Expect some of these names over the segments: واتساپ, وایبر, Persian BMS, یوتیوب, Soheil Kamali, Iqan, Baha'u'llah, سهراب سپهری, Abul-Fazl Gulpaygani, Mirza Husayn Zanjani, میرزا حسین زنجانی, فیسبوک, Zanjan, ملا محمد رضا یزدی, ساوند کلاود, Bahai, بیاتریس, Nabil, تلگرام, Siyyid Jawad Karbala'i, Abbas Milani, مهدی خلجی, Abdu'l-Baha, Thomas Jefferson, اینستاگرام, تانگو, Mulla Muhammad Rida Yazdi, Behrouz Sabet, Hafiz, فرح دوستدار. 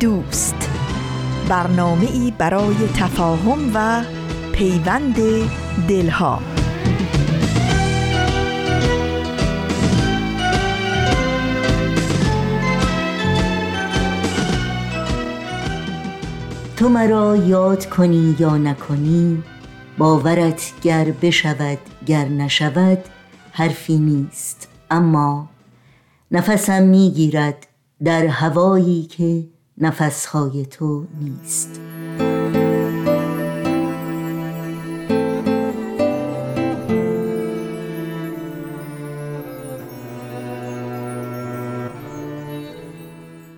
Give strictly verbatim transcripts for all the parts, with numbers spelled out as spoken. دوست، برنامه‌ای برای تفاهم و پیوند دلها. تو مرا یاد کنی یا نکنی، باورت گر بشود گر نشود حرفی نیست، اما نفسم میگیرد در هوایی که نفس‌های تو نیست.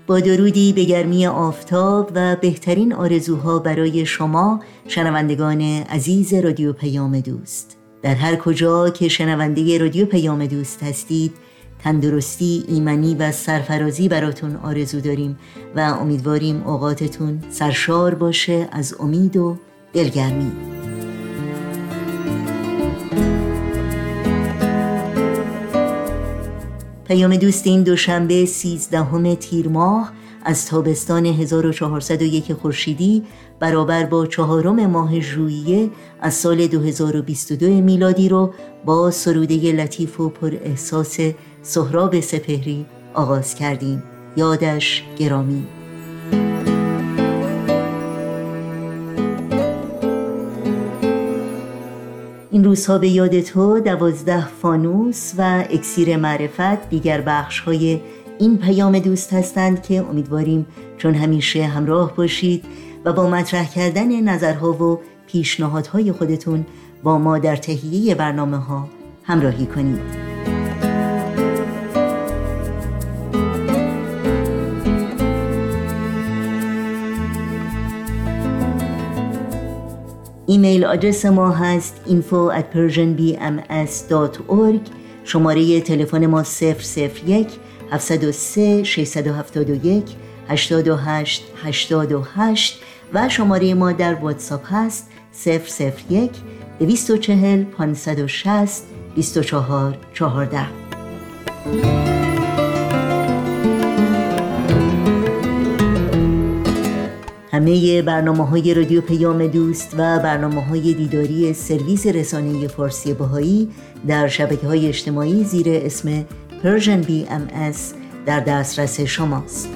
با درودی به گرمی آفتاب و بهترین آرزوها برای شما شنوندگان عزیز رادیو پیام دوست. در هر کجا که شنونده رادیو پیام دوست هستید، تندرستی، ایمنی و سرفرازی براتون آرزو داریم و امیدواریم اوقاتتون سرشار باشه از امید و دلگرمی. پیام دوست این دوشنبه سیزدهم تیر ماه از تابستان هزار و چهارصد و یک خورشیدی برابر با چهارم ماه ژوئیه از سال دو هزار و بیست و دو میلادی رو با سروده لطیف و پر احساس سهراب سپهری آغاز کردیم. یادش گرامی. این روزها به یاد تو، دوازده فانوس و اکسیر معرفت دیگر بخش‌های این پیام دوست هستند که امیدواریم چون همیشه همراه باشید و با مطرح کردن نظرها و پیشنهادهای خودتون با ما در تهیه برنامه‌ها همراهی کنید. ایمیل آدرس ما هست info at persianbms dot org. شماره تلفن ما صفر صفر یک هفتصد و سه ششصد و هفتاد و یک هشتاد و هشت هشتاد و هشت و شماره ما در واتساپ هست صفر صفر یک دویست و چهل پانصد و شصت بیست و چهار چهارده. همه برنامه‌های رادیو پیام دوست و برنامه‌های دیداری سرویس رسانه فارسی بهایی در شبکه‌های اجتماعی زیر اسم Persian بی ام اس در دسترس شماست.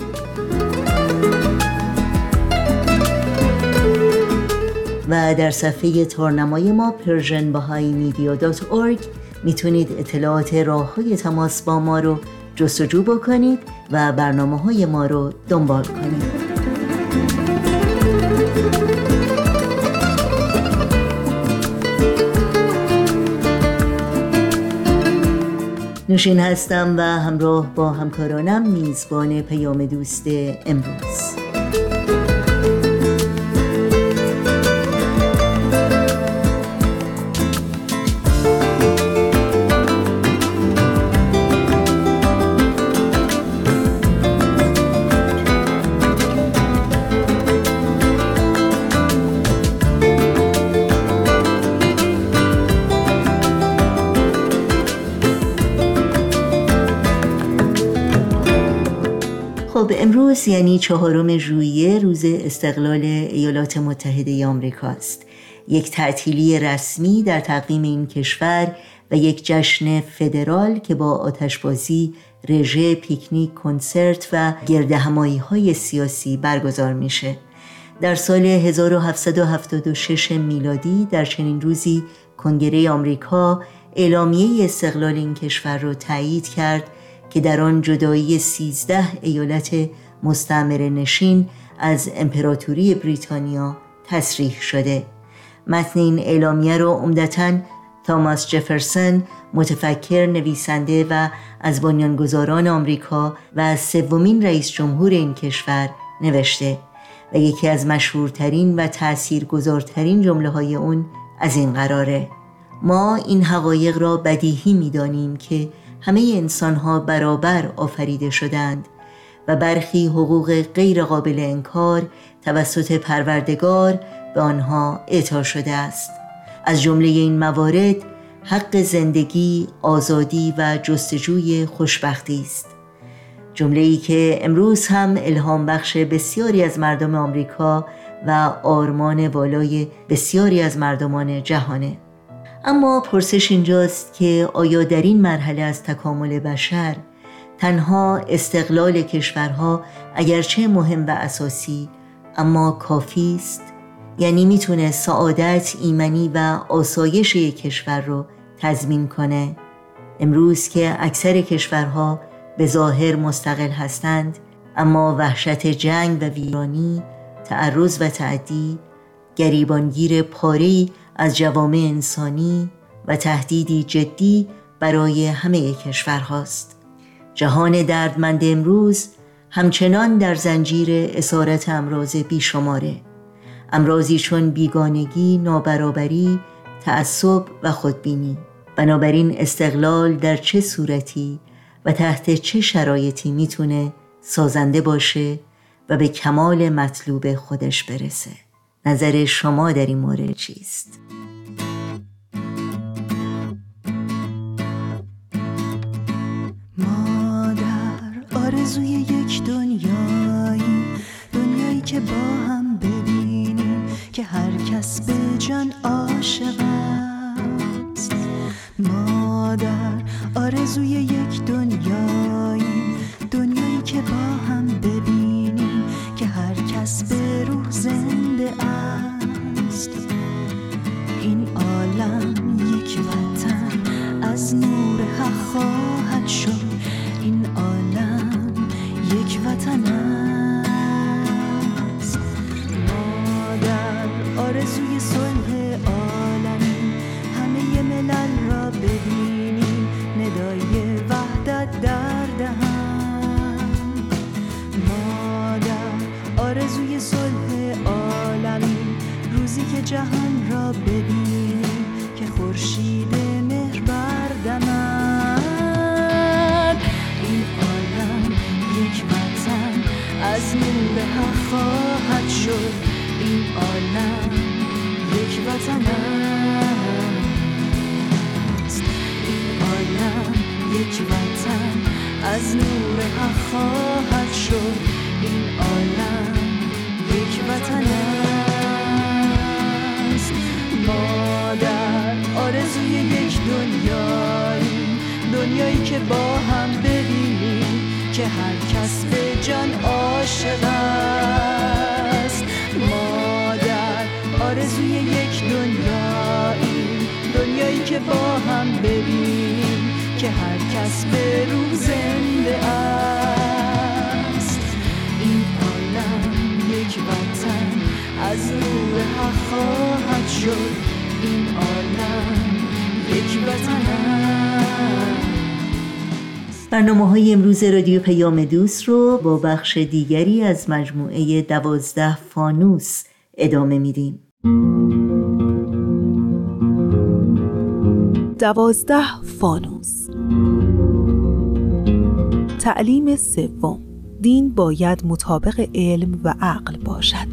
و در صفحه تارنمای ما پرژن بهایی مدیا دات اورگ میتونید اطلاعات راه‌های تماس با ما رو جستجو بکنید و برنامه‌های ما رو دنبال کنید. نوشین هستم و همراه با همکارانم میزبان پیام دوست امروز. امروز یعنی چهارم ژوئیه، روز استقلال ایالات متحده آمریکا است. یک تعطیلی رسمی در تقویم این کشور و یک جشن فدرال که با آتشبازی، رژه، پیکنیک، کنسرت و گردهمایی‌های سیاسی برگزار میشه. در سال هزار و هفتصد و هفتاد و شش میلادی در چنین روزی کنگره آمریکا اعلامیه استقلال این کشور را تایید کرد که در آن جدایی سیزده ایالت مستعمره نشین از امپراتوری بریتانیا تصریح شده. متن این اعلامیه را عمدتاً توماس جفرسون، متفکر، نویسنده و از بنیانگذاران آمریکا و سومین رئیس جمهور این کشور نوشته و یکی از مشهورترین و تأثیرگذارترین جمله‌های اون از این قراره: ما این حقایق را بدیهی می‌دانیم که همه انسان‌ها برابر آفریده شدند و برخی حقوق غیر قابل انکار توسط پروردگار به آنها اعطا شده است. از جمله این موارد حق زندگی، آزادی و جستجوی خوشبختی است. جمله‌ای که امروز هم الهام بخش بسیاری از مردم آمریکا و آرمان والای بسیاری از مردمان جهانه. اما پرسش اینجاست که آیا در این مرحله از تکامل بشر تنها استقلال کشورها اگرچه مهم و اساسی اما کافی است؟ یعنی میتونه سعادت، ایمنی و آسایش یک کشور رو تضمین کنه؟ امروز که اکثر کشورها به ظاهر مستقل هستند اما وحشت جنگ و ویرانی، تعرض و تعدی، گریبانگیر پاره‌ای از جوامع انسانی و تهدیدی جدی برای همه کشورهاست. جهان دردمند امروز همچنان در زنجیر اسارت امراض بیشماره، امراضی چون بیگانگی، نابرابری، تعصب و خودبینی. بنابراین استقلال در چه صورتی و تحت چه شرایطی میتونه سازنده باشه و به کمال مطلوب خودش برسه؟ نظر شما در این مورد چیست؟ ما در آرزوی یک دنیایی، دنیایی که با هم ببینیم که هر کس به جان عاشق است. ما در آرزوی یک دنیایی، دنیایی که با هم ببینیم که هر کس به روح زنده است. این عالم یک وطن از نور حق خواهد شد. این عالم یک وطن است. ما در آرزوی صلح عالمی همه ملل را ببینیم، ندای وحدت در دهان. ما در آرزوی صلح عالمی، روزی که جهان را ببینیم که خورشید مهر بردمد. این عالم یک وطن از نور حق خواهد شد. این عالم یک وطن است. این عالم یک وطن از نور حق خواهد شد. این عالم یک وطن است. ما در آرزوی یک دنیایی، دنیایی که با هم ببینیم که هر کس به جان عاشق است. ما در آرزوی یک دنیایی، دنیایی که با هم ببینیم که هر کس به روح زنده است. این عالم یک وطن از نور حق خواهد شد. این عالم یک وطن است. برنامه‌های امروز رادیو پیام دوست رو با بخش دیگری از مجموعه دوازده فانوس ادامه میدیم. دوازده فانوس. تعلیم سوم: دین باید مطابق علم و عقل باشد.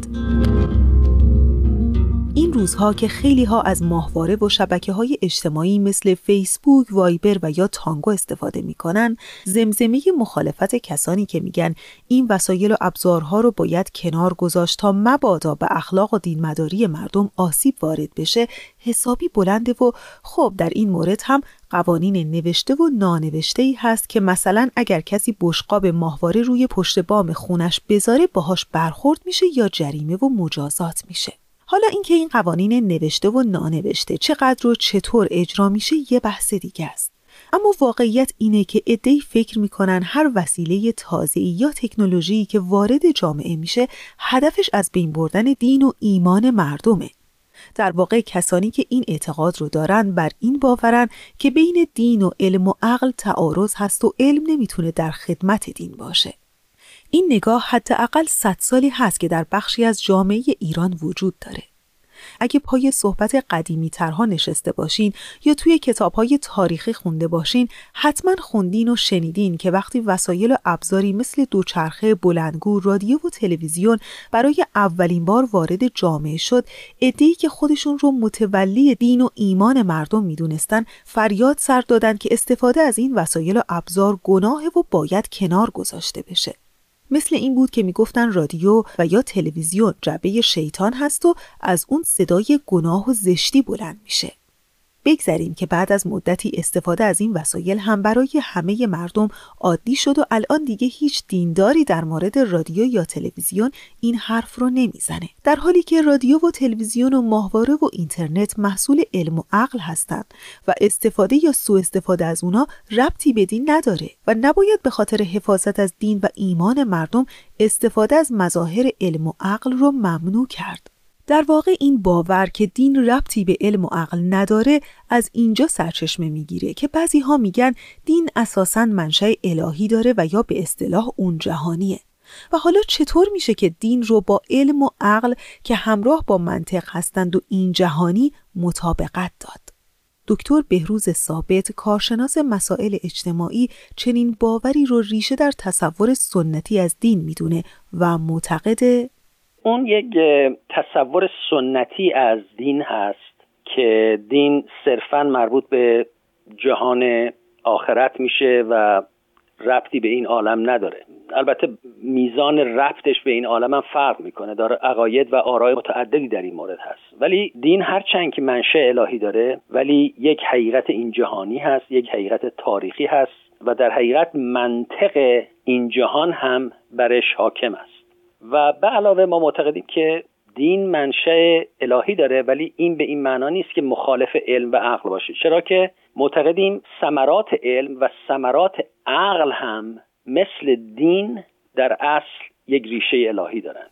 این روزها که خیلی ها از ماهواره و شبکه‌های اجتماعی مثل فیسبوک، وایبر و یا تانگو استفاده می‌کنن، زمزمه مخالفت کسانی که میگن این وسایل و ابزارها رو باید کنار گذاشت تا مبادا به اخلاق و دینمداری مردم آسیب وارد بشه حسابی بلنده و خب در این مورد هم قوانین نوشته و نانوشته‌ای هست که مثلا اگر کسی بشقاب ماهواره روی پشت بام خونش بذاره باهاش برخورد میشه یا جریمه و مجازات میشه. حالا اینکه این قوانین نوشته و نانوشته چقدر و چطور اجرا میشه یه بحث دیگه است. اما واقعیت اینه که عده‌ای فکر میکنن هر وسیله تازه‌ای یا تکنولوژیی که وارد جامعه میشه هدفش از بین بردن دین و ایمان مردمه. در واقع کسانی که این اعتقاد رو دارن بر این باورن که بین دین و علم و عقل تعارض هست و علم نمیتونه در خدمت دین باشه. این نگاه حداقل صد سالی هست که در بخشی از جامعه ایران وجود داره. اگه پای صحبت قدیمی ترها نشسته باشین یا توی کتاب‌های تاریخی خونده باشین، حتما خوندین و شنیدین که وقتی وسایل و ابزاری مثل دوچرخه، بلندگو، رادیو و تلویزیون برای اولین بار وارد جامعه شد، عده‌ای که خودشون رو متولی دین و ایمان مردم میدونستن فریاد سر دادن که استفاده از این وسایل و ابزار گناهه و باید کنار گذاشته بشه. مثل این بود که میگفتن رادیو و یا تلویزیون جعبه شیطان هست و از اون صدای گناه و زشتی بلند میشه. بگذاریم که بعد از مدتی استفاده از این وسایل هم برای همه مردم عادی شد و الان دیگه هیچ دینداری در مورد رادیو یا تلویزیون این حرف رو نمیزنه، در حالی که رادیو و تلویزیون و ماهواره و اینترنت محصول علم و عقل هستند و استفاده یا سوء استفاده از اونا ربطی به دین نداره و نباید به خاطر حفاظت از دین و ایمان مردم استفاده از مظاهر علم و عقل رو ممنوع کرد. در واقع این باور که دین ربطی به علم و عقل نداره از اینجا سرچشمه میگیره که بعضی ها میگن دین اساساً منشأ الهی داره و یا به اصطلاح اون جهانیه. و حالا چطور میشه که دین رو با علم و عقل که همراه با منطق هستند و این جهانی مطابقت داد؟ دکتر بهروز ثابت، کارشناس مسائل اجتماعی، چنین باوری رو ریشه در تصور سنتی از دین میدونه و معتقده اون یک تصور سنتی از دین هست که دین صرفاً مربوط به جهان آخرت میشه و ربطی به این عالم نداره. البته میزان ربطش به این عالم هم فرق میکنه، داره عقاید و آرای متعددی در این مورد هست. ولی دین هرچند که منشأ الهی داره ولی یک حقیقت این جهانی هست، یک حقیقت تاریخی هست و در حقیقت منطق این جهان هم برش حاکم است. و به علاوه ما معتقدیم که دین منشأ الهی داره ولی این به این معنا نیست که مخالف علم و عقل باشه، چرا که معتقدیم ثمرات علم و ثمرات عقل هم مثل دین در اصل یک ریشه الهی دارن.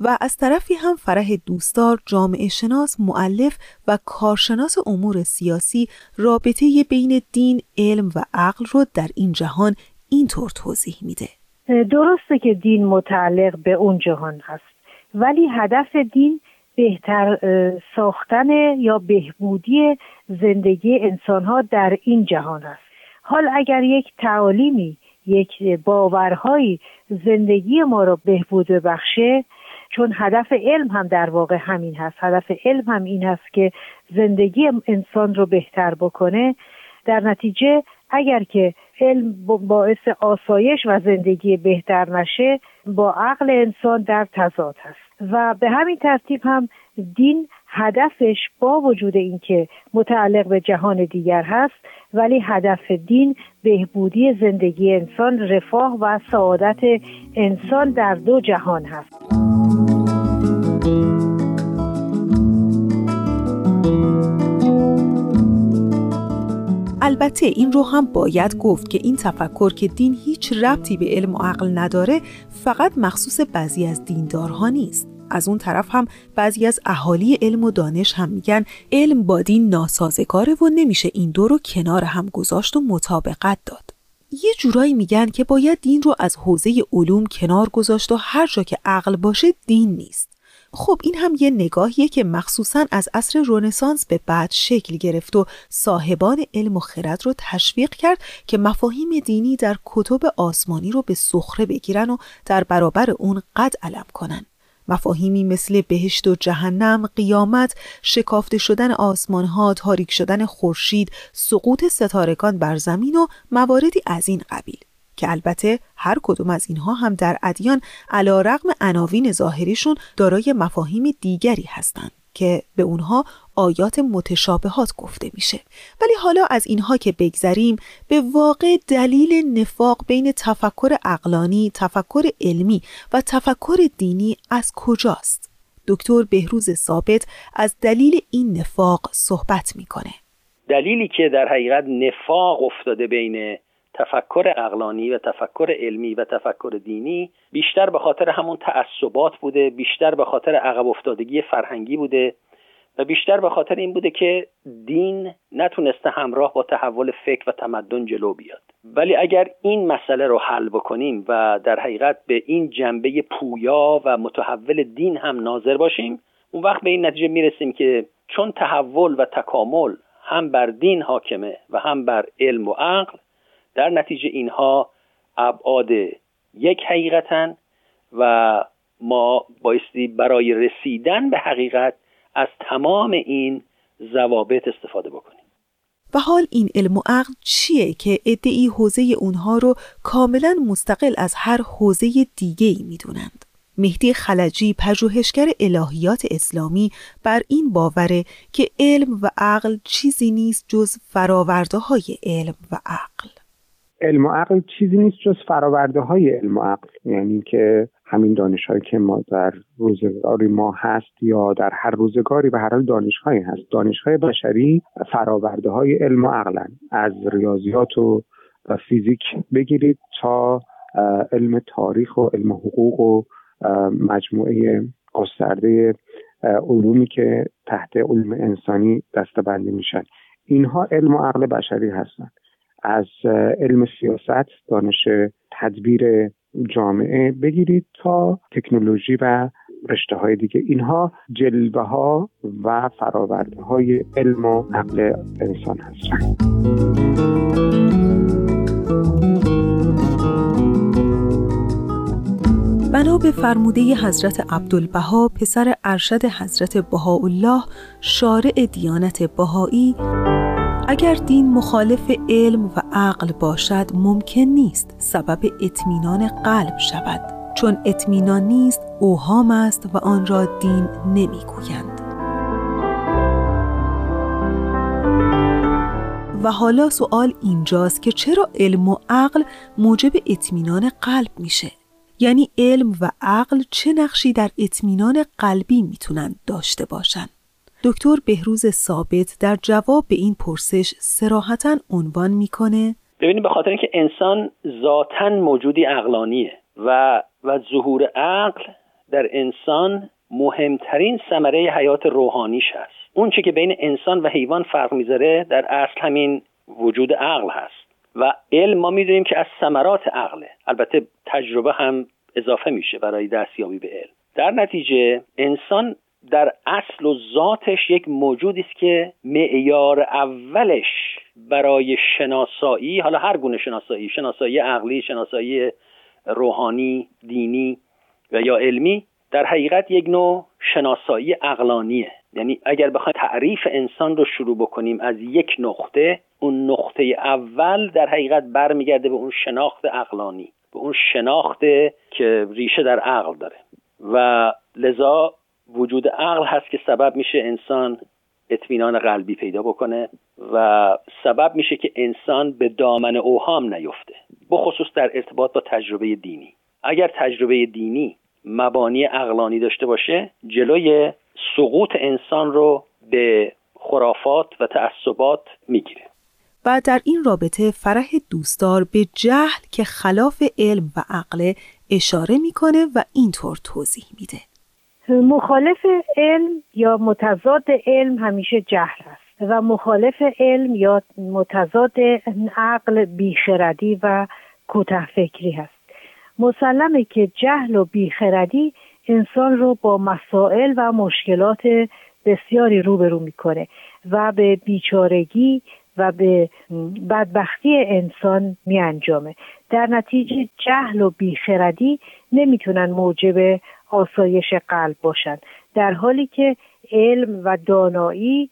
و از طرفی هم فرح دوستدار، جامعه شناس، مؤلف و کارشناس امور سیاسی، رابطه بین دین، علم و عقل رو در این جهان اینطور توضیح میده. درسته که دین متعلق به اون جهان هست ولی هدف دین بهتر ساختن یا بهبودی زندگی انسانها در این جهان است. حال اگر یک تعالیمی، یک باورهایی زندگی ما را بهبود ببخشه، چون هدف علم هم در واقع همین هست، هدف علم هم این هست که زندگی انسان رو بهتر بکنه، در نتیجه اگر که علم باعث آسایش و زندگی بهتر نشه با عقل انسان در تضاد است. و به همین ترتیب هم دین هدفش با وجود اینکه متعلق به جهان دیگر هست ولی هدف دین بهبودی زندگی انسان، رفاه و سعادت انسان در دو جهان هست. البته این رو هم باید گفت که این تفکر که دین هیچ ربطی به علم و عقل نداره فقط مخصوص بعضی از دیندارها نیست. از اون طرف هم بعضی از اهالی علم و دانش هم میگن علم با دین ناسازگاره و نمیشه این دو رو کنار هم گذاشت و مطابقت داد. یه جورایی میگن که باید دین رو از حوزه علوم کنار گذاشت و هر جا که عقل باشه دین نیست. خب این هم یه نگاهیه که مخصوصاً از عصر رنسانس به بعد شکل گرفت و صاحبان علم و خرد رو تشویق کرد که مفاهیم دینی در کتب آسمانی رو به سخره بگیرن و در برابر اون قد علم کنن. مفاهیمی مثل بهشت و جهنم، قیامت، شکافته شدن آسمانها، تاریک شدن خورشید، سقوط ستارگان بر زمین و مواردی از این قبیل، که البته هر کدوم از اینها هم در ادیان علی رغم عناوین ظاهریشون دارای مفاهیم دیگری هستند که به اونها آیات متشابهات گفته میشه. ولی حالا از اینها که بگذریم، به واقع دلیل نفاق بین تفکر عقلانی، تفکر علمی و تفکر دینی از کجاست؟ دکتر بهروز ثابت از دلیل این نفاق صحبت میکنه. دلیلی که در حقیقت نفاق افتاده بین تفکر عقلانی و تفکر علمی و تفکر دینی بیشتر به خاطر همون تعصبات بوده، بیشتر به خاطر عقب افتادگی فرهنگی بوده و بیشتر به خاطر این بوده که دین نتونسته همراه با تحول فکر و تمدن جلو بیاد. ولی اگر این مسئله رو حل بکنیم و در حقیقت به این جنبه پویا و متحول دین هم ناظر باشیم، اون وقت به این نتیجه میرسیم که چون تحول و تکامل هم بر دین حاکمه و هم بر علم و عقل، در نتیجه اینها ابعاد یک حقیقتن و ما بایستی برای رسیدن به حقیقت از تمام این ضوابط استفاده بکنیم. و حال این علم و عقل چیه که ادعی حوزه اونها رو کاملا مستقل از هر حوزه دیگه‌ای میدونند؟ مهدی خلجی پژوهشگر الهیات اسلامی بر این باوره که علم و عقل چیزی نیست جز فراورده های علم و عقل. علم و عقل چیزی نیست جز فراورده های علم و عقل، یعنی که همین دانش هایی که ما در روزگاری ما هست یا در هر روزگاری به هر حال دانش هایی هست. دانش های بشری فراورده های علم و عقلن، از ریاضیات و فیزیک بگیرید تا علم تاریخ و علم حقوق و مجموعه گسترده علومی که تحت علم انسانی دسته‌بندی میشن. اینها علم و عقل بشری هستند. از علم سیاست، دانش تدبیر جامعه بگیرید تا تکنولوژی و رشته های دیگه، اینها جلوه ها و فراورده های علم و عقل انسان هستند. بنا به فرموده حضرت عبدالبها پسر ارشد حضرت بهاءالله شارع دیانت بهایی، اگر دین مخالف علم و عقل باشد ممکن نیست سبب اطمینان قلب شود، چون اطمینان نیست اوهام است و آن را دین نمیگویند. و حالا سوال اینجاست که چرا علم و عقل موجب اطمینان قلب میشه؟ یعنی علم و عقل چه نقشی در اطمینان قلبی میتونن داشته باشن؟ دکتر بهروز ثابت در جواب به این پرسش صراحتاً عنوان میکنه: ببینید، به خاطر اینکه انسان ذاتاً موجودی عقلانیه و و ظهور عقل در انسان مهمترین ثمره حیات روحانیش هست. اون چیزی که بین انسان و حیوان فرق میذاره در اصل همین وجود عقل هست. و علم ما میدونیم که از ثمرات عقله، البته تجربه هم اضافه میشه برای دستیابی به علم. در نتیجه انسان در اصل و ذاتش یک موجودی است که معیار اولش برای شناسایی، حالا هر گونه شناسایی، شناسایی عقلی، شناسایی روحانی، دینی و یا علمی، در حقیقت یک نوع شناسایی عقلانیه. یعنی اگر بخوایم تعریف انسان رو شروع بکنیم از یک نقطه، اون نقطه اول در حقیقت برمیگرده به اون شناخت عقلانی، به اون شناخت که ریشه در عقل داره و لذا وجود عقل هست که سبب میشه انسان اطمینان قلبی پیدا بکنه و سبب میشه که انسان به دامن اوهام نیفته، بخصوص در ارتباط با تجربه دینی. اگر تجربه دینی مبانی عقلانی داشته باشه، جلوی سقوط انسان رو به خرافات و تعصبات میگیره. و در این رابطه فرح دوستدار به جهل که خلاف علم و عقل اشاره میکنه و اینطور توضیح میده: مخالف علم یا متضاد علم همیشه جهل است و مخالف علم یا متضاد عقل بیخردی و کوته فکری هست. مسلمه که جهل و بیخردی انسان رو با مسائل و مشکلات بسیاری روبرو میکنه و به بیچارگی و به بدبختی انسان میانجامه. در نتیجه جهل و بیخردی نمیتونن موجب آسایش قلب باشن، در حالی که علم و دانایی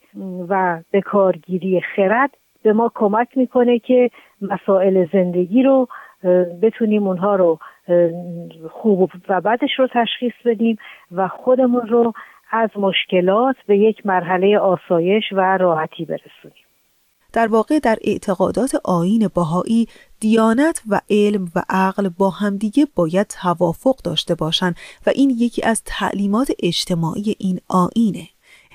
و به کارگیری خرد به ما کمک میکنه که مسائل زندگی رو بتونیم اونها رو خوب و بدش رو تشخیص بدیم و خودمون رو از مشکلات به یک مرحله آسایش و راحتی برسونیم. در واقع در اعتقادات آیین بهایی دیانت و علم و عقل با همدیگه باید توافق داشته باشن و این یکی از تعلیمات اجتماعی این آیینه.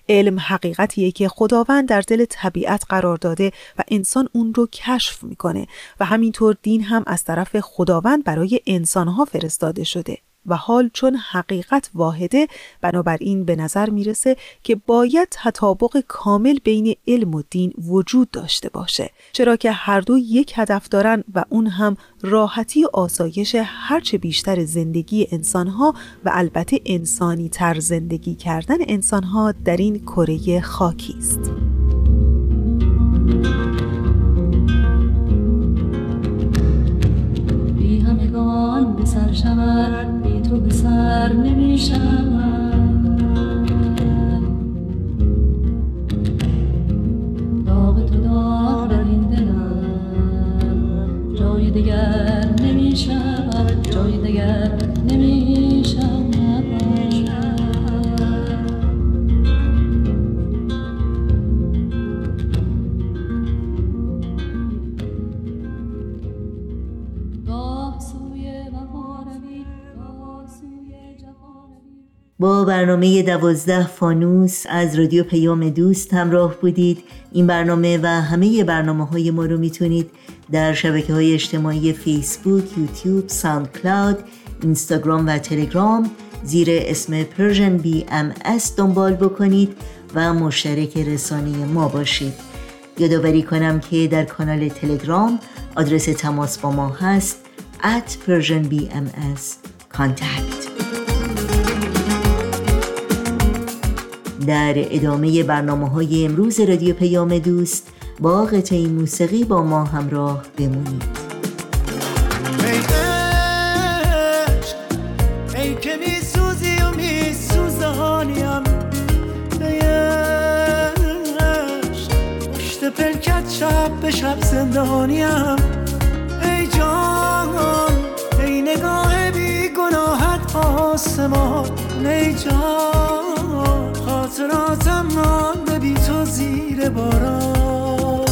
علم حقیقتیه که خداوند در دل طبیعت قرار داده و انسان اون رو کشف میکنه و همینطور دین هم از طرف خداوند برای انسانها فرستاده شده و حال چون حقیقت واحده، بنابراین به نظر میرسه که باید تطابق کامل بین علم و دین وجود داشته باشه، چرا که هر دو یک هدف دارن و اون هم راحتی و آسایش هرچه بیشتر زندگی انسانها و البته انسانی تر زندگی کردن انسانها در این کره خاکی است. بی همگان به سر شود، بی تو به سر نمی شود. داغ تو داغ در این دلم، جای دیگر نمی شود، جای دیگر نمی شود. با برنامه دوازده فانوس از رادیو پیام دوست همراه بودید. این برنامه و همه برنامه‌های ما رو میتونید در شبکه‌های اجتماعی فیسبوک، یوتیوب، ساوند کلاود، اینستاگرام و تلگرام زیر اسم Persian بی ام اس دنبال بکنید و مشترک رسانه ما باشید. یادآوری کنم که در کانال تلگرام آدرس تماس با ما هست at persian bms contact. در ادامه برنامه‌های امروز رادیو پیام دوست با قطعه موسیقی با ما همراه بمونید. ای, ای که می سوزی و می سوزانیم، ای عشق پشت پلکت شب به شب زندانیم. ای جان ای نگاه بی گناهت آسمان، ای جان خاطراتم مانده بی تو زیر باران.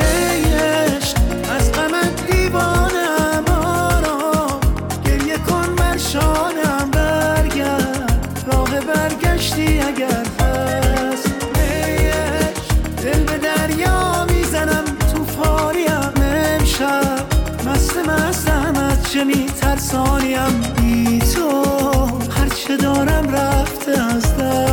ای عشق از غمت دیوانه ام آرام، گریه کن بر شانه ام برگرد، راه برگشتی اگر هست. ای عشق دل به دریا میزنم توفانیم، امشب مست مستم از چه میترسانیم. بی تو هرچه دارم رفته از دست.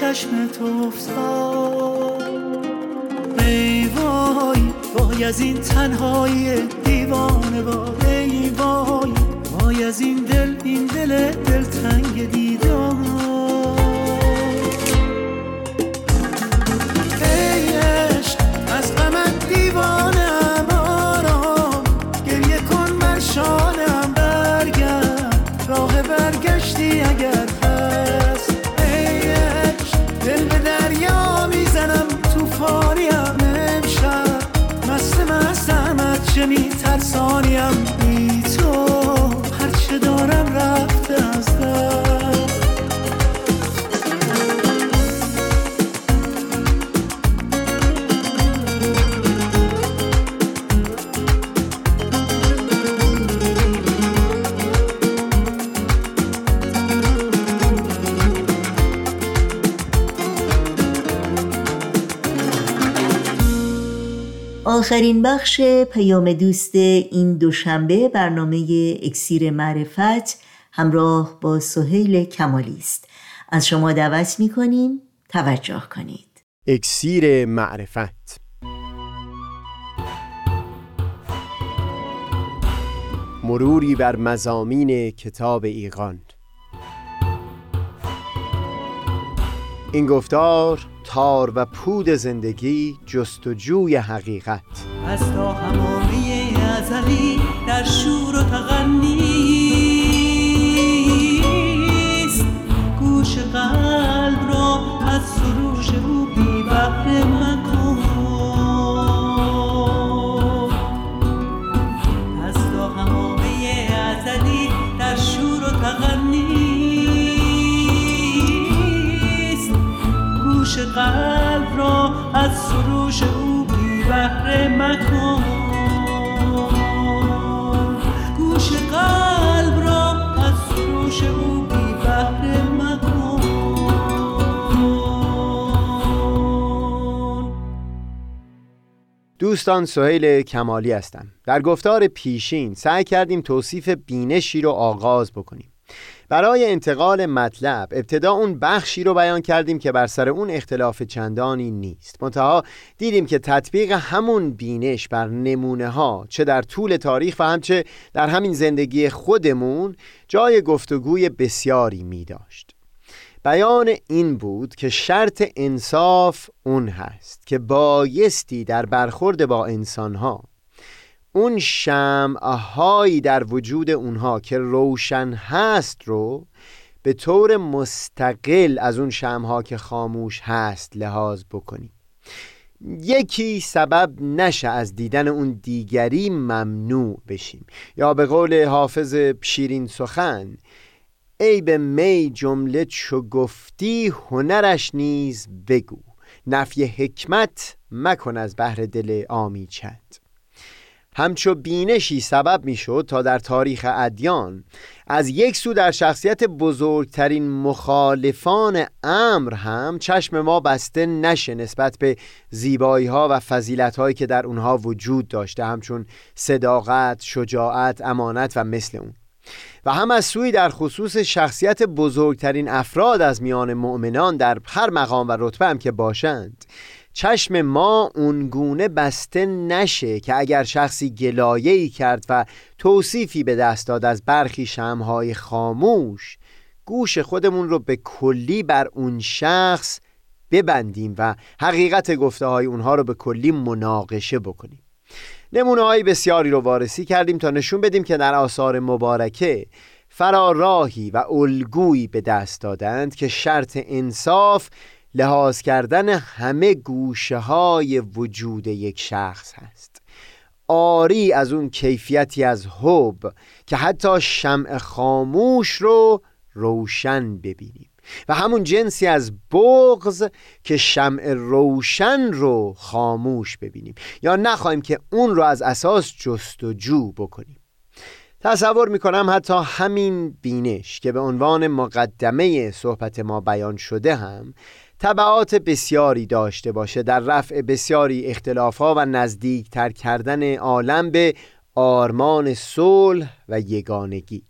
چشم تو افتاد ای وای، وای از این تنهایی دیوانه وار، ای وای وای از این دل، این دل دل تنگ دیدم. ای عشق از غمت دیوانه ام آرام، گریه کن بر شانه ام برگرد، راه برگشتی اگر هست. دل به دریا میزنم توفانیم، امشب مست مستم از چه میترسانیم. بی تو هرچه دارم رفته از دست. آخرین بخش پیام دوست این دوشنبه برنامه اکسیر معرفت همراه با سهیل کمالی است. از شما دعوت می‌کنیم توجه کنید. اکسیر معرفت. مروری بر مضامین کتاب ایقان. این گفتار تار و پود زندگی، جستجوی حقیقت. از تا همامه ازلی در شور و تغنیست. گوش قلب را از سروش او بی بحر مکن، از تا همامه ازلی در شور و تغنیست. گوش قلب را از سروش او بی بحر مکن، قلب را از سروش او بی بحر مکن. دوستان، سهیل کمالی هستم. در گفتار پیشین سعی کردیم توصیف بینشی رو آغاز بکنیم. برای انتقال مطلب ابتدا اون بخشی رو بیان کردیم که بر سر اون اختلاف چندانی نیست، منتها دیدیم که تطبیق همون بینش بر نمونه ها چه در طول تاریخ و همچه در همین زندگی خودمون جای گفتگوی بسیاری می داشت. بیان این بود که شرط انصاف اون هست که بایستی در برخورد با انسانها اون شمع‌هایی در وجود اونها که روشن هست رو به طور مستقل از اون شمع‌ها که خاموش هست لحاظ بکنیم. یکی سبب نشه از دیدن اون دیگری ممنوع بشیم، یا به قول حافظ شیرین سخن: ای به می جمله چو گفتی هنرش نیز بگو، نفی حکمت مکن از بهر دل آمیچت. همچو بینشی سبب میشد تا در تاریخ ادیان از یک سو در شخصیت بزرگترین مخالفان امر هم چشم ما بسته نشه نسبت به زیبایی ها و فضیلت هایی که در اونها وجود داشته، همچون صداقت، شجاعت، امانت و مثل اون، و هم از سوی در خصوص شخصیت بزرگترین افراد از میان مؤمنان در هر مقام و رتبه هم که باشند چشم ما اونگونه بسته نشه که اگر شخصی گلایه‌ای کرد و توصیفی به دست داد از برخی شمع‌های خاموش، گوش خودمون رو به کلی بر اون شخص ببندیم و حقیقت گفته‌های اونها رو به کلی مناقشه بکنیم. نمونه‌های بسیاری رو وارسی کردیم تا نشون بدیم که در آثار مبارکه فراراهی و الگویی به دست دادند که شرط انصاف لحاظ کردن همه گوشه های وجود یک شخص هست، آری از اون کیفیتی از حب که حتی شمع خاموش رو روشن ببینیم، و همون جنسی از بغض که شمع روشن رو خاموش ببینیم، یا نخواهیم که اون رو از اساس جستجو بکنیم. تصور میکنم حتی همین بینش که به عنوان مقدمه صحبت ما بیان شده هم تبعات بسیاری داشته باشه در رفع بسیاری اختلاف‌ها و نزدیک تر کردن عالم به آرمان صلح و یگانگی.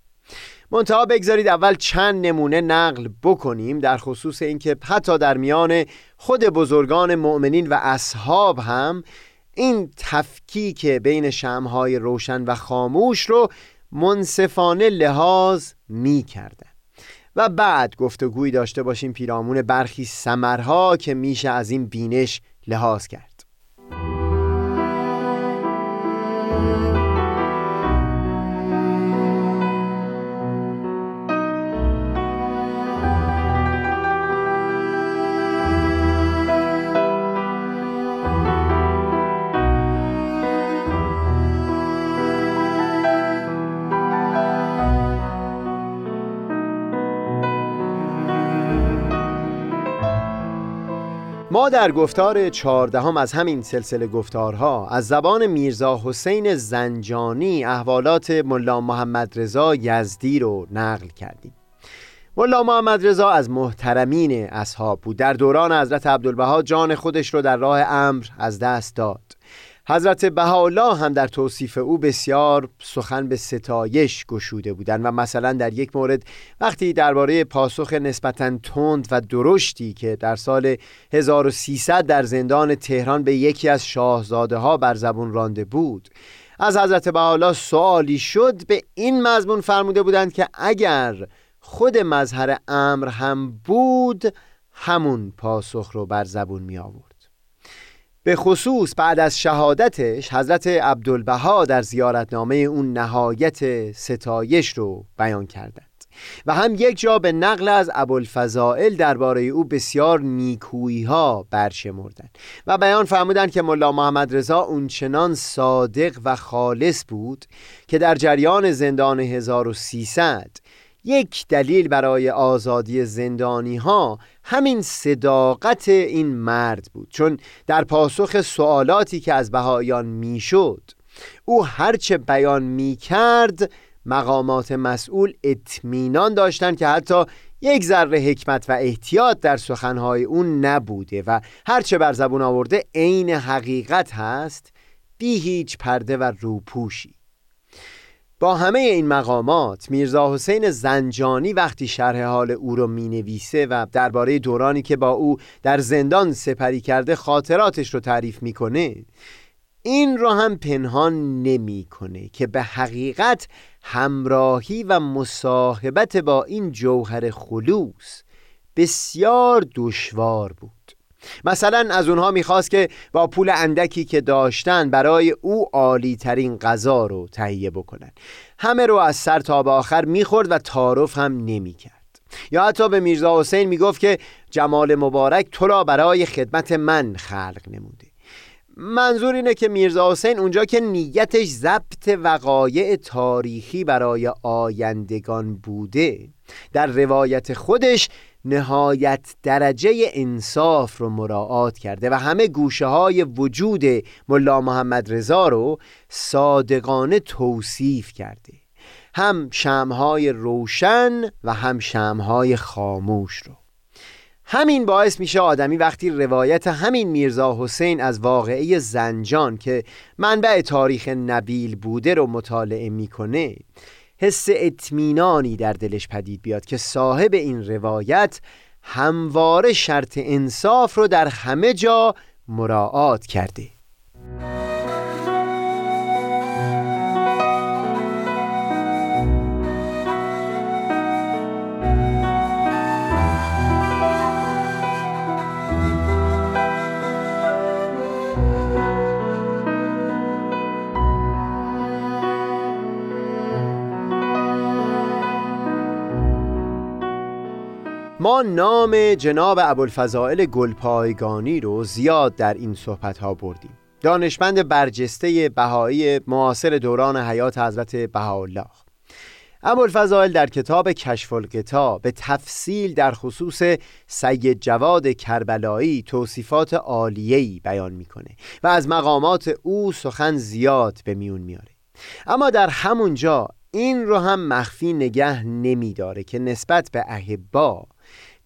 منتها بگذارید اول چند نمونه نقل بکنیم در خصوص اینکه حتی در میان خود بزرگان مؤمنین و اصحاب هم این تفکیک بین شمع‌های روشن و خاموش رو منصفانه لحاظ می کردن، و بعد گفتگوی داشته باشیم پیرامون برخی ثمرها که میشه از این بینش لحاظ کرد. ما در گفتار چهاردهم از همین سلسله گفتارها از زبان میرزا حسین زنجانی احوالات ملا محمد رضا یزدی رو نقل کردیم. ملا محمد رضا از محترمین اصحاب بود. در دوران حضرت عبدالبها جان خودش رو در راه امر از دست داد. حضرت بهاءالله هم در توصیف او بسیار سخن به ستایش گشوده بودند و مثلا در یک مورد وقتی درباره پاسخ نسبتاً تند و درشتی که در سال هزار و سیصد در زندان تهران به یکی از شاهزاده ها بر زبان رانده بود، از حضرت بهاءالله سوالی شد به این مضمون فرموده بودند که اگر خود مظهر امر هم بود همون پاسخ رو بر زبان می آورد. به خصوص بعد از شهادتش حضرت عبدالبها در زیارتنامه اون نهایت ستایش رو بیان کردند و هم یک جا به نقل از ابوالفضائل درباره او بسیار نیکویی‌ها برشمردند و بیان فرمودند که ملا محمد رضا اونچنان صادق و خالص بود که در جریان زندان هزار و سیصد یک دلیل برای آزادی زندانی ها همین صداقت این مرد بود، چون در پاسخ سوالاتی که از بهائیان میشد او هرچه بیان میکرد مقامات مسئول اطمینان داشتند که حتی یک ذره حکمت و احتیاط در سخنهای اون نبوده و هرچه بر زبون آورده عین حقیقت هست، بی هیچ پرده و روپوشی. با همه این مقامات میرزا حسین زنجانی وقتی شرح حال او رو می نویسه و درباره دورانی که با او در زندان سپری کرده خاطراتش رو تعریف می کنه، این رو هم پنهان نمی کنه که به حقیقت همراهی و مصاحبت با این جوهر خلوص بسیار دشوار بود. مثلا از اونها میخواست که با پول اندکی که داشتن برای او عالی ترین غذا رو تهیه بکنن، همه رو از سر تا به آخر میخورد و تعارف هم نمیکرد. یا حتی به میرزا حسین میگفت که جمال مبارک تو را برای خدمت من خلق نموده. منظور اینه که میرزا حسین اونجا که نیتش ضبط وقایع تاریخی برای آیندگان بوده، در روایت خودش نهایت درجه انصاف رو مراعات کرده و همه گوشه های وجود ملا محمد رضا رو صادقانه توصیف کرده، هم شمع‌های روشن و هم شمع‌های خاموش رو. همین باعث میشه آدمی وقتی روایت همین میرزا حسین از واقعه زنجان که منبع تاریخ نبیل بوده رو مطالعه میکنه، حس اطمینانی در دلش پدید بیاد که صاحب این روایت همواره شرط انصاف رو در همه جا مراعات کرده. ما نام جناب ابوالفضائل گلپایگانی رو زیاد در این صحبت‌ها بردیم. دانشمند برجسته بهایی معاصر دوران حیات حضرت بهاءالله. ابوالفضائل در کتاب کشف الغطا به تفصیل در خصوص سید جواد کربلایی توصیفات عالیه‌ای بیان می‌کنه و از مقامات او سخن زیاد به میون میاره. اما در همونجا این رو هم مخفی نگه نمی‌داره که نسبت به احبا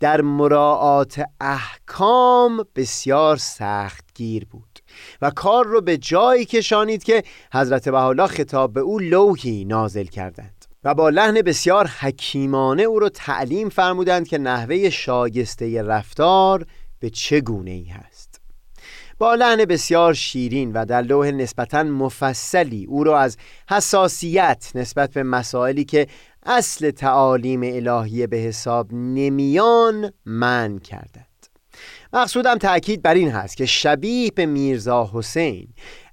در مراعات احکام بسیار سختگیر بود و کار رو به جایی کشانید که حضرت بهاءالله خطاب به او لوحی نازل کردند و با لحن بسیار حکیمانه او را تعلیم فرمودند که نحوه شایسته رفتار به چه گونه‌ای هست. با لحن بسیار شیرین و در لوح نسبتاً مفصلی او را از حساسیت نسبت به مسائلی که اصل تعالیم الهیه به حساب نمیان منع کردند. مقصودم تأکید بر این هست که شبیه به میرزا حسین،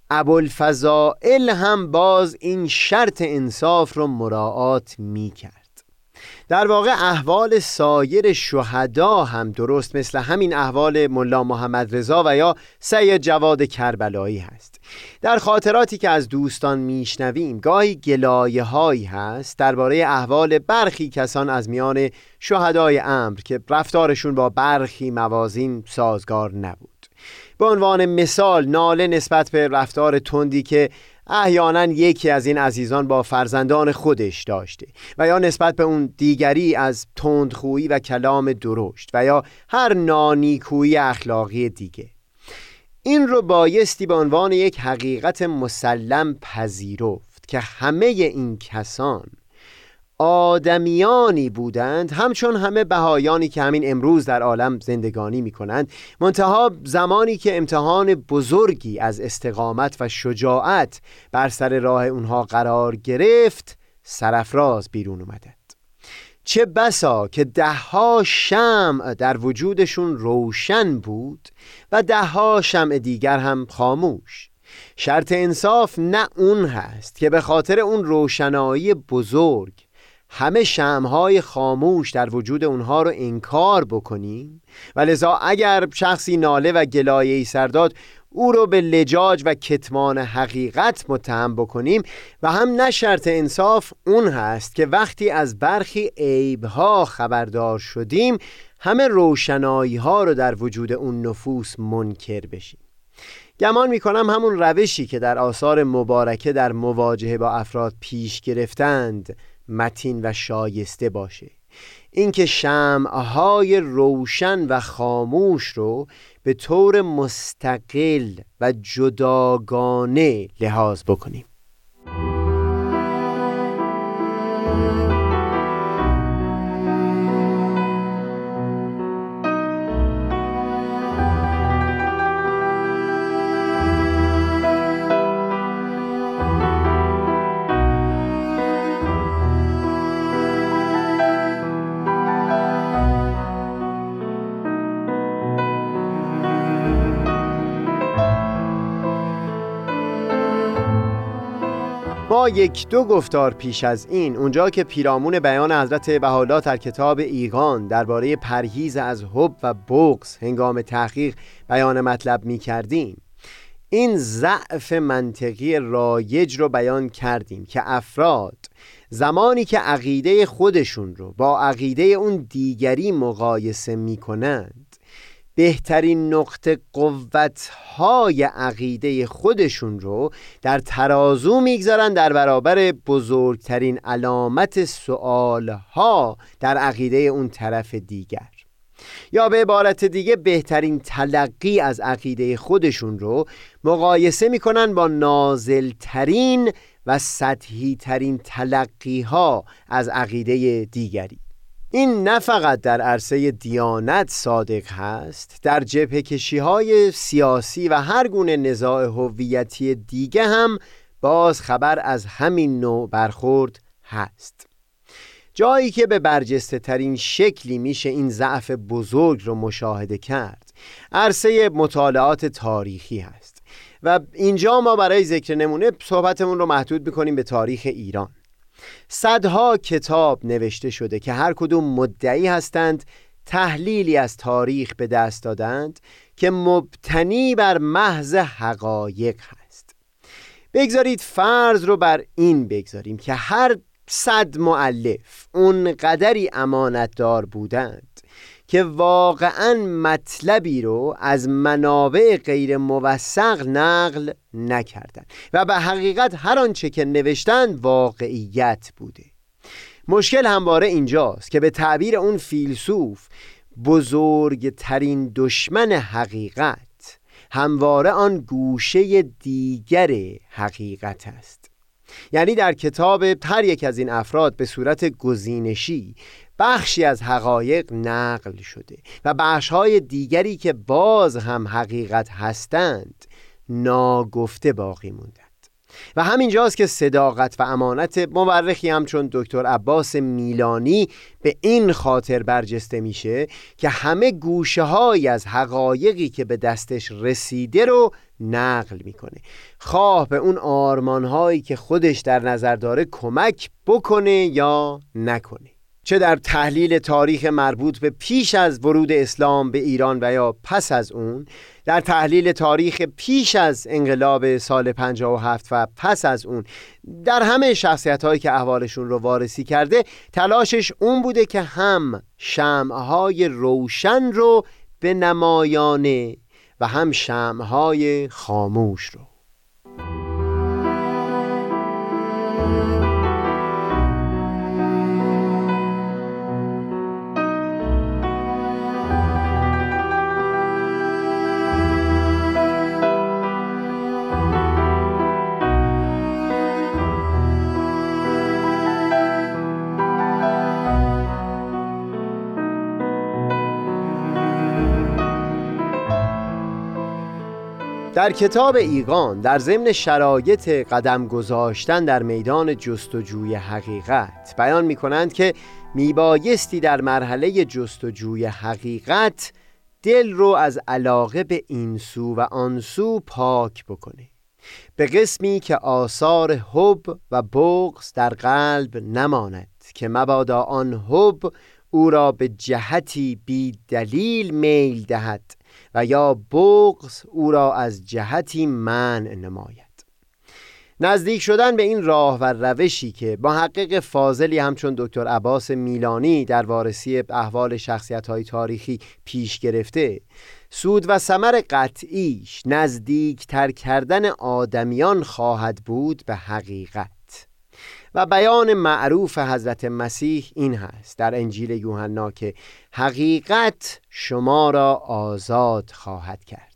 ابوالفضائل هم باز این شرط انصاف رو مراعات میکرد. در واقع احوال سایر شهدا هم درست مثل همین احوال ملا محمد رضا و یا سید جواد کربلایی هست. در خاطراتی که از دوستان میشنویم گاهی گلایه هایی هست درباره احوال برخی کسان از میان شهدای امر که رفتارشون با برخی موازین سازگار نبود. به عنوان مثال ناله نسبت به رفتار تندی که احیانا یکی از این عزیزان با فرزندان خودش داشته و یا نسبت به اون دیگری از تندخویی و کلام درشت و یا هر نانیکویی اخلاقی دیگه. این رو بایستی به عنوان یک حقیقت مسلم پذیرفت که همه این کسان آدمیانی بودند همچون همه بهایانی که همین امروز در عالم زندگانی می کنند، منتها زمانی که امتحان بزرگی از استقامت و شجاعت بر سر راه اونها قرار گرفت سرفراز بیرون اومدند. چه بسا که دهها شمع در وجودشون روشن بود و دهها شمع دیگر هم خاموش. شرط انصاف نه اون هست که به خاطر اون روشنایی بزرگ همه شمع‌های خاموش در وجود اونها رو انکار بکنیم و لذا اگر شخصی ناله و گلایه‌ای سر داد او رو به لجاج و کتمان حقیقت متهم بکنیم، و هم نه شرط انصاف اون هست که وقتی از برخی عیب‌ها خبردار شدیم همه روشنایی‌ها رو در وجود اون نفوس منکر بشیم. گمان می‌کنم همون روشی که در آثار مبارکه در مواجهه با افراد پیش گرفتند متین و شایسته باشه، اینکه شمع‌های روشن و خاموش رو به طور مستقل و جداگانه لحاظ بکنیم. ما یک دو گفتار پیش از این اونجا که پیرامون بیان حضرت بهاءالله در کتاب ایقان درباره پرهیز از حب و بغض هنگام تحقیق بیان مطلب می کردیم، این ضعف منطقی رایج رو بیان کردیم که افراد زمانی که عقیده خودشون رو با عقیده اون دیگری مقایسه می کنند بهترین نقطه قوت‌های عقیده خودشون رو در ترازو میگذارن در برابر بزرگترین علامت سؤالها در عقیده اون طرف دیگر، یا به عبارت دیگه بهترین تلقی از عقیده خودشون رو مقایسه میکنن با نازلترین و سطحیترین تلقیها از عقیده دیگری. این نه فقط در عرصه دیانت صادق هست، در جبهه‌کشی‌های سیاسی و هر گونه نزاع هویتی دیگه هم باز خبر از همین نوع برخورد هست. جایی که به برجسته ترین شکلی میشه این ضعف بزرگ رو مشاهده کرد عرصه مطالعات تاریخی هست و اینجا ما برای ذکر نمونه صحبتمون رو محدود می‌کنیم به تاریخ ایران. صدها کتاب نوشته شده که هر کدوم مدعی هستند تحلیلی از تاریخ به دست دادند که مبتنی بر محض حقایق هست. بگذارید فرض رو بر این بگذاریم که هر صد مؤلف اونقدری امانتدار بودند که واقعاً مطلبی رو از منابع غیر موثق نقل نکردند و به حقیقت هر آنچه که نوشتند واقعیت بوده. مشکل همواره اینجاست که به تعبیر اون فیلسوف بزرگترین دشمن حقیقت همواره آن گوشه دیگر حقیقت است. یعنی در کتاب هر یک از این افراد به صورت گزینشی بخشی از حقایق نقل شده و بخش‌های دیگری که باز هم حقیقت هستند ناگفته باقی موندند. و همینجاست که صداقت و امانت مورخی همچون دکتر عباس میلانی به این خاطر برجسته میشه که همه گوشه‌هایی از حقایقی که به دستش رسیده رو نقل میکنه، خواه به اون آرمان‌هایی که خودش در نظر داره کمک بکنه یا نکنه، چه در تحلیل تاریخ مربوط به پیش از ورود اسلام به ایران و یا پس از اون، در تحلیل تاریخ پیش از انقلاب سال پنجاه و هفت و پس از اون، در همه شخصیت‌هایی که احوالشون رو وارسی کرده تلاشش اون بوده که هم شمع‌های روشن رو به نمایانه و هم شمع‌های خاموش رو. در کتاب ایقان در ضمن شرایط قدم گذاشتن در میدان جستجوی حقیقت بیان می کنند که میبایستی در مرحله جستجوی حقیقت دل رو از علاقه به این سو و آن سو پاک بکنه، به قسمی که آثار حب و بغض در قلب نماند که مبادا آن حب او را به جهتی بی دلیل میل دهد و یا بغض او را از جهتی منع نماید. نزدیک شدن به این راه و روشی که محقق فاضلی همچون دکتر عباس میلانی در وارسی احوال شخصیت‌های تاریخی پیش گرفته، سود و ثمر قطعیش نزدیک تر کردن آدمیان خواهد بود به حقیقت. و بیان معروف حضرت مسیح این هست در انجیل یوحنا که حقیقت شما را آزاد خواهد کرد.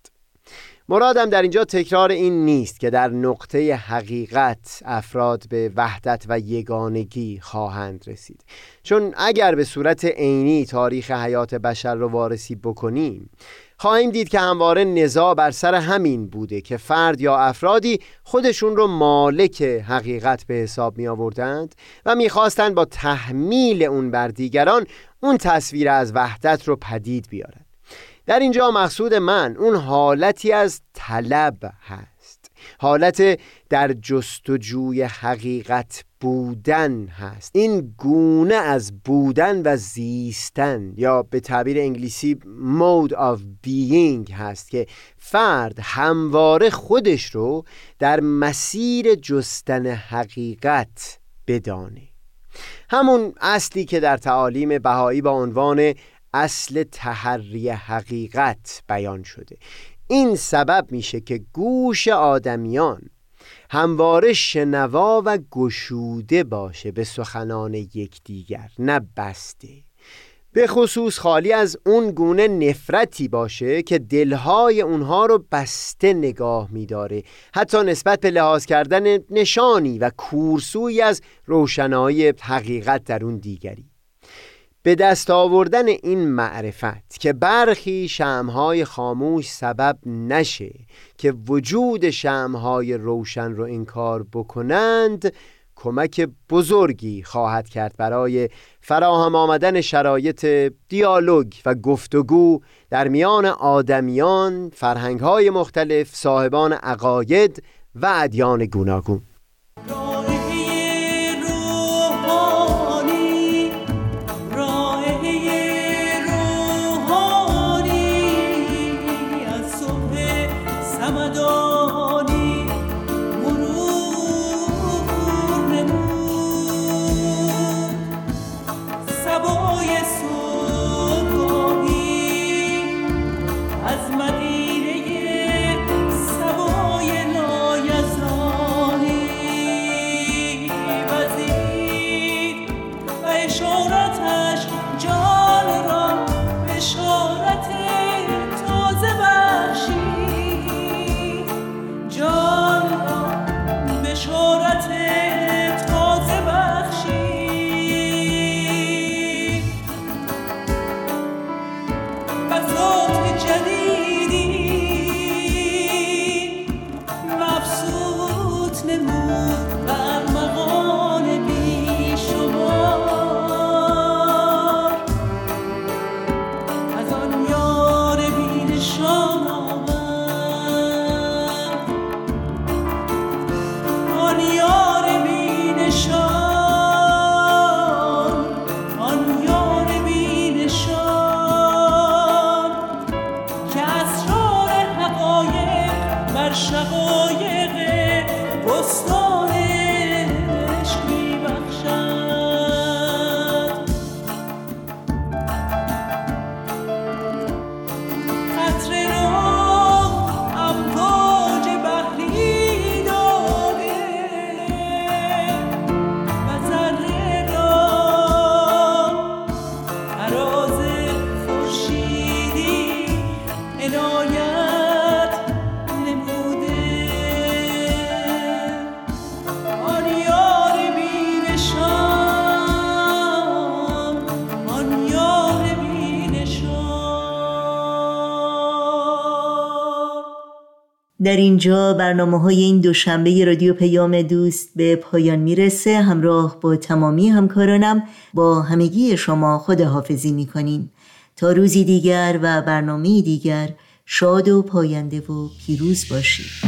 مرادم در اینجا تکرار این نیست که در نقطه حقیقت افراد به وحدت و یگانگی خواهند رسید، چون اگر به صورت عینی تاریخ حیات بشر را وارسی بکنیم خواهیم دید که همواره نزاع بر سر همین بوده که فرد یا افرادی خودشون رو مالک حقیقت به حساب می آوردند و می خواستند با تحمیل اون بر دیگران اون تصویر از وحدت رو پدید بیارند. در اینجا مقصود من اون حالتی از طلب هست، حالت در جستجوی حقیقت بودن هست، این گونه از بودن و زیستن یا به تعبیر انگلیسی mode of being هست که فرد همواره خودش رو در مسیر جستن حقیقت بدانه، همون اصلی که در تعالیم بهایی با عنوان اصل تحری حقیقت بیان شده. این سبب میشه که گوش آدمیان همواره شنوا و گشوده باشه به سخنان یکدیگر، نه بسته، به خصوص خالی از اون گونه نفرتی باشه که دلهای اونها رو بسته نگاه می‌داره، حتی نسبت به لحاظ کردن نشانی و کورسویی از روشنایی حقیقت در اون دیگری. به دست آوردن این معرفت که برخی شمع‌های خاموش سبب نشه که وجود شمع‌های روشن رو انکار بکنند، کمک بزرگی خواهد کرد برای فراهم آمدن شرایط دیالوگ و گفتگو در میان آدمیان، فرهنگ‌های مختلف، صاحبان عقاید و ادیان گوناگون. در اینجا برنامه های این دوشنبه رادیو پیام دوست به پایان میرسه. همراه با تمامی همکارانم با همگی شما خداحافظی میکنیم. تا روزی دیگر و برنامه دیگر شاد و پاینده و پیروز باشید.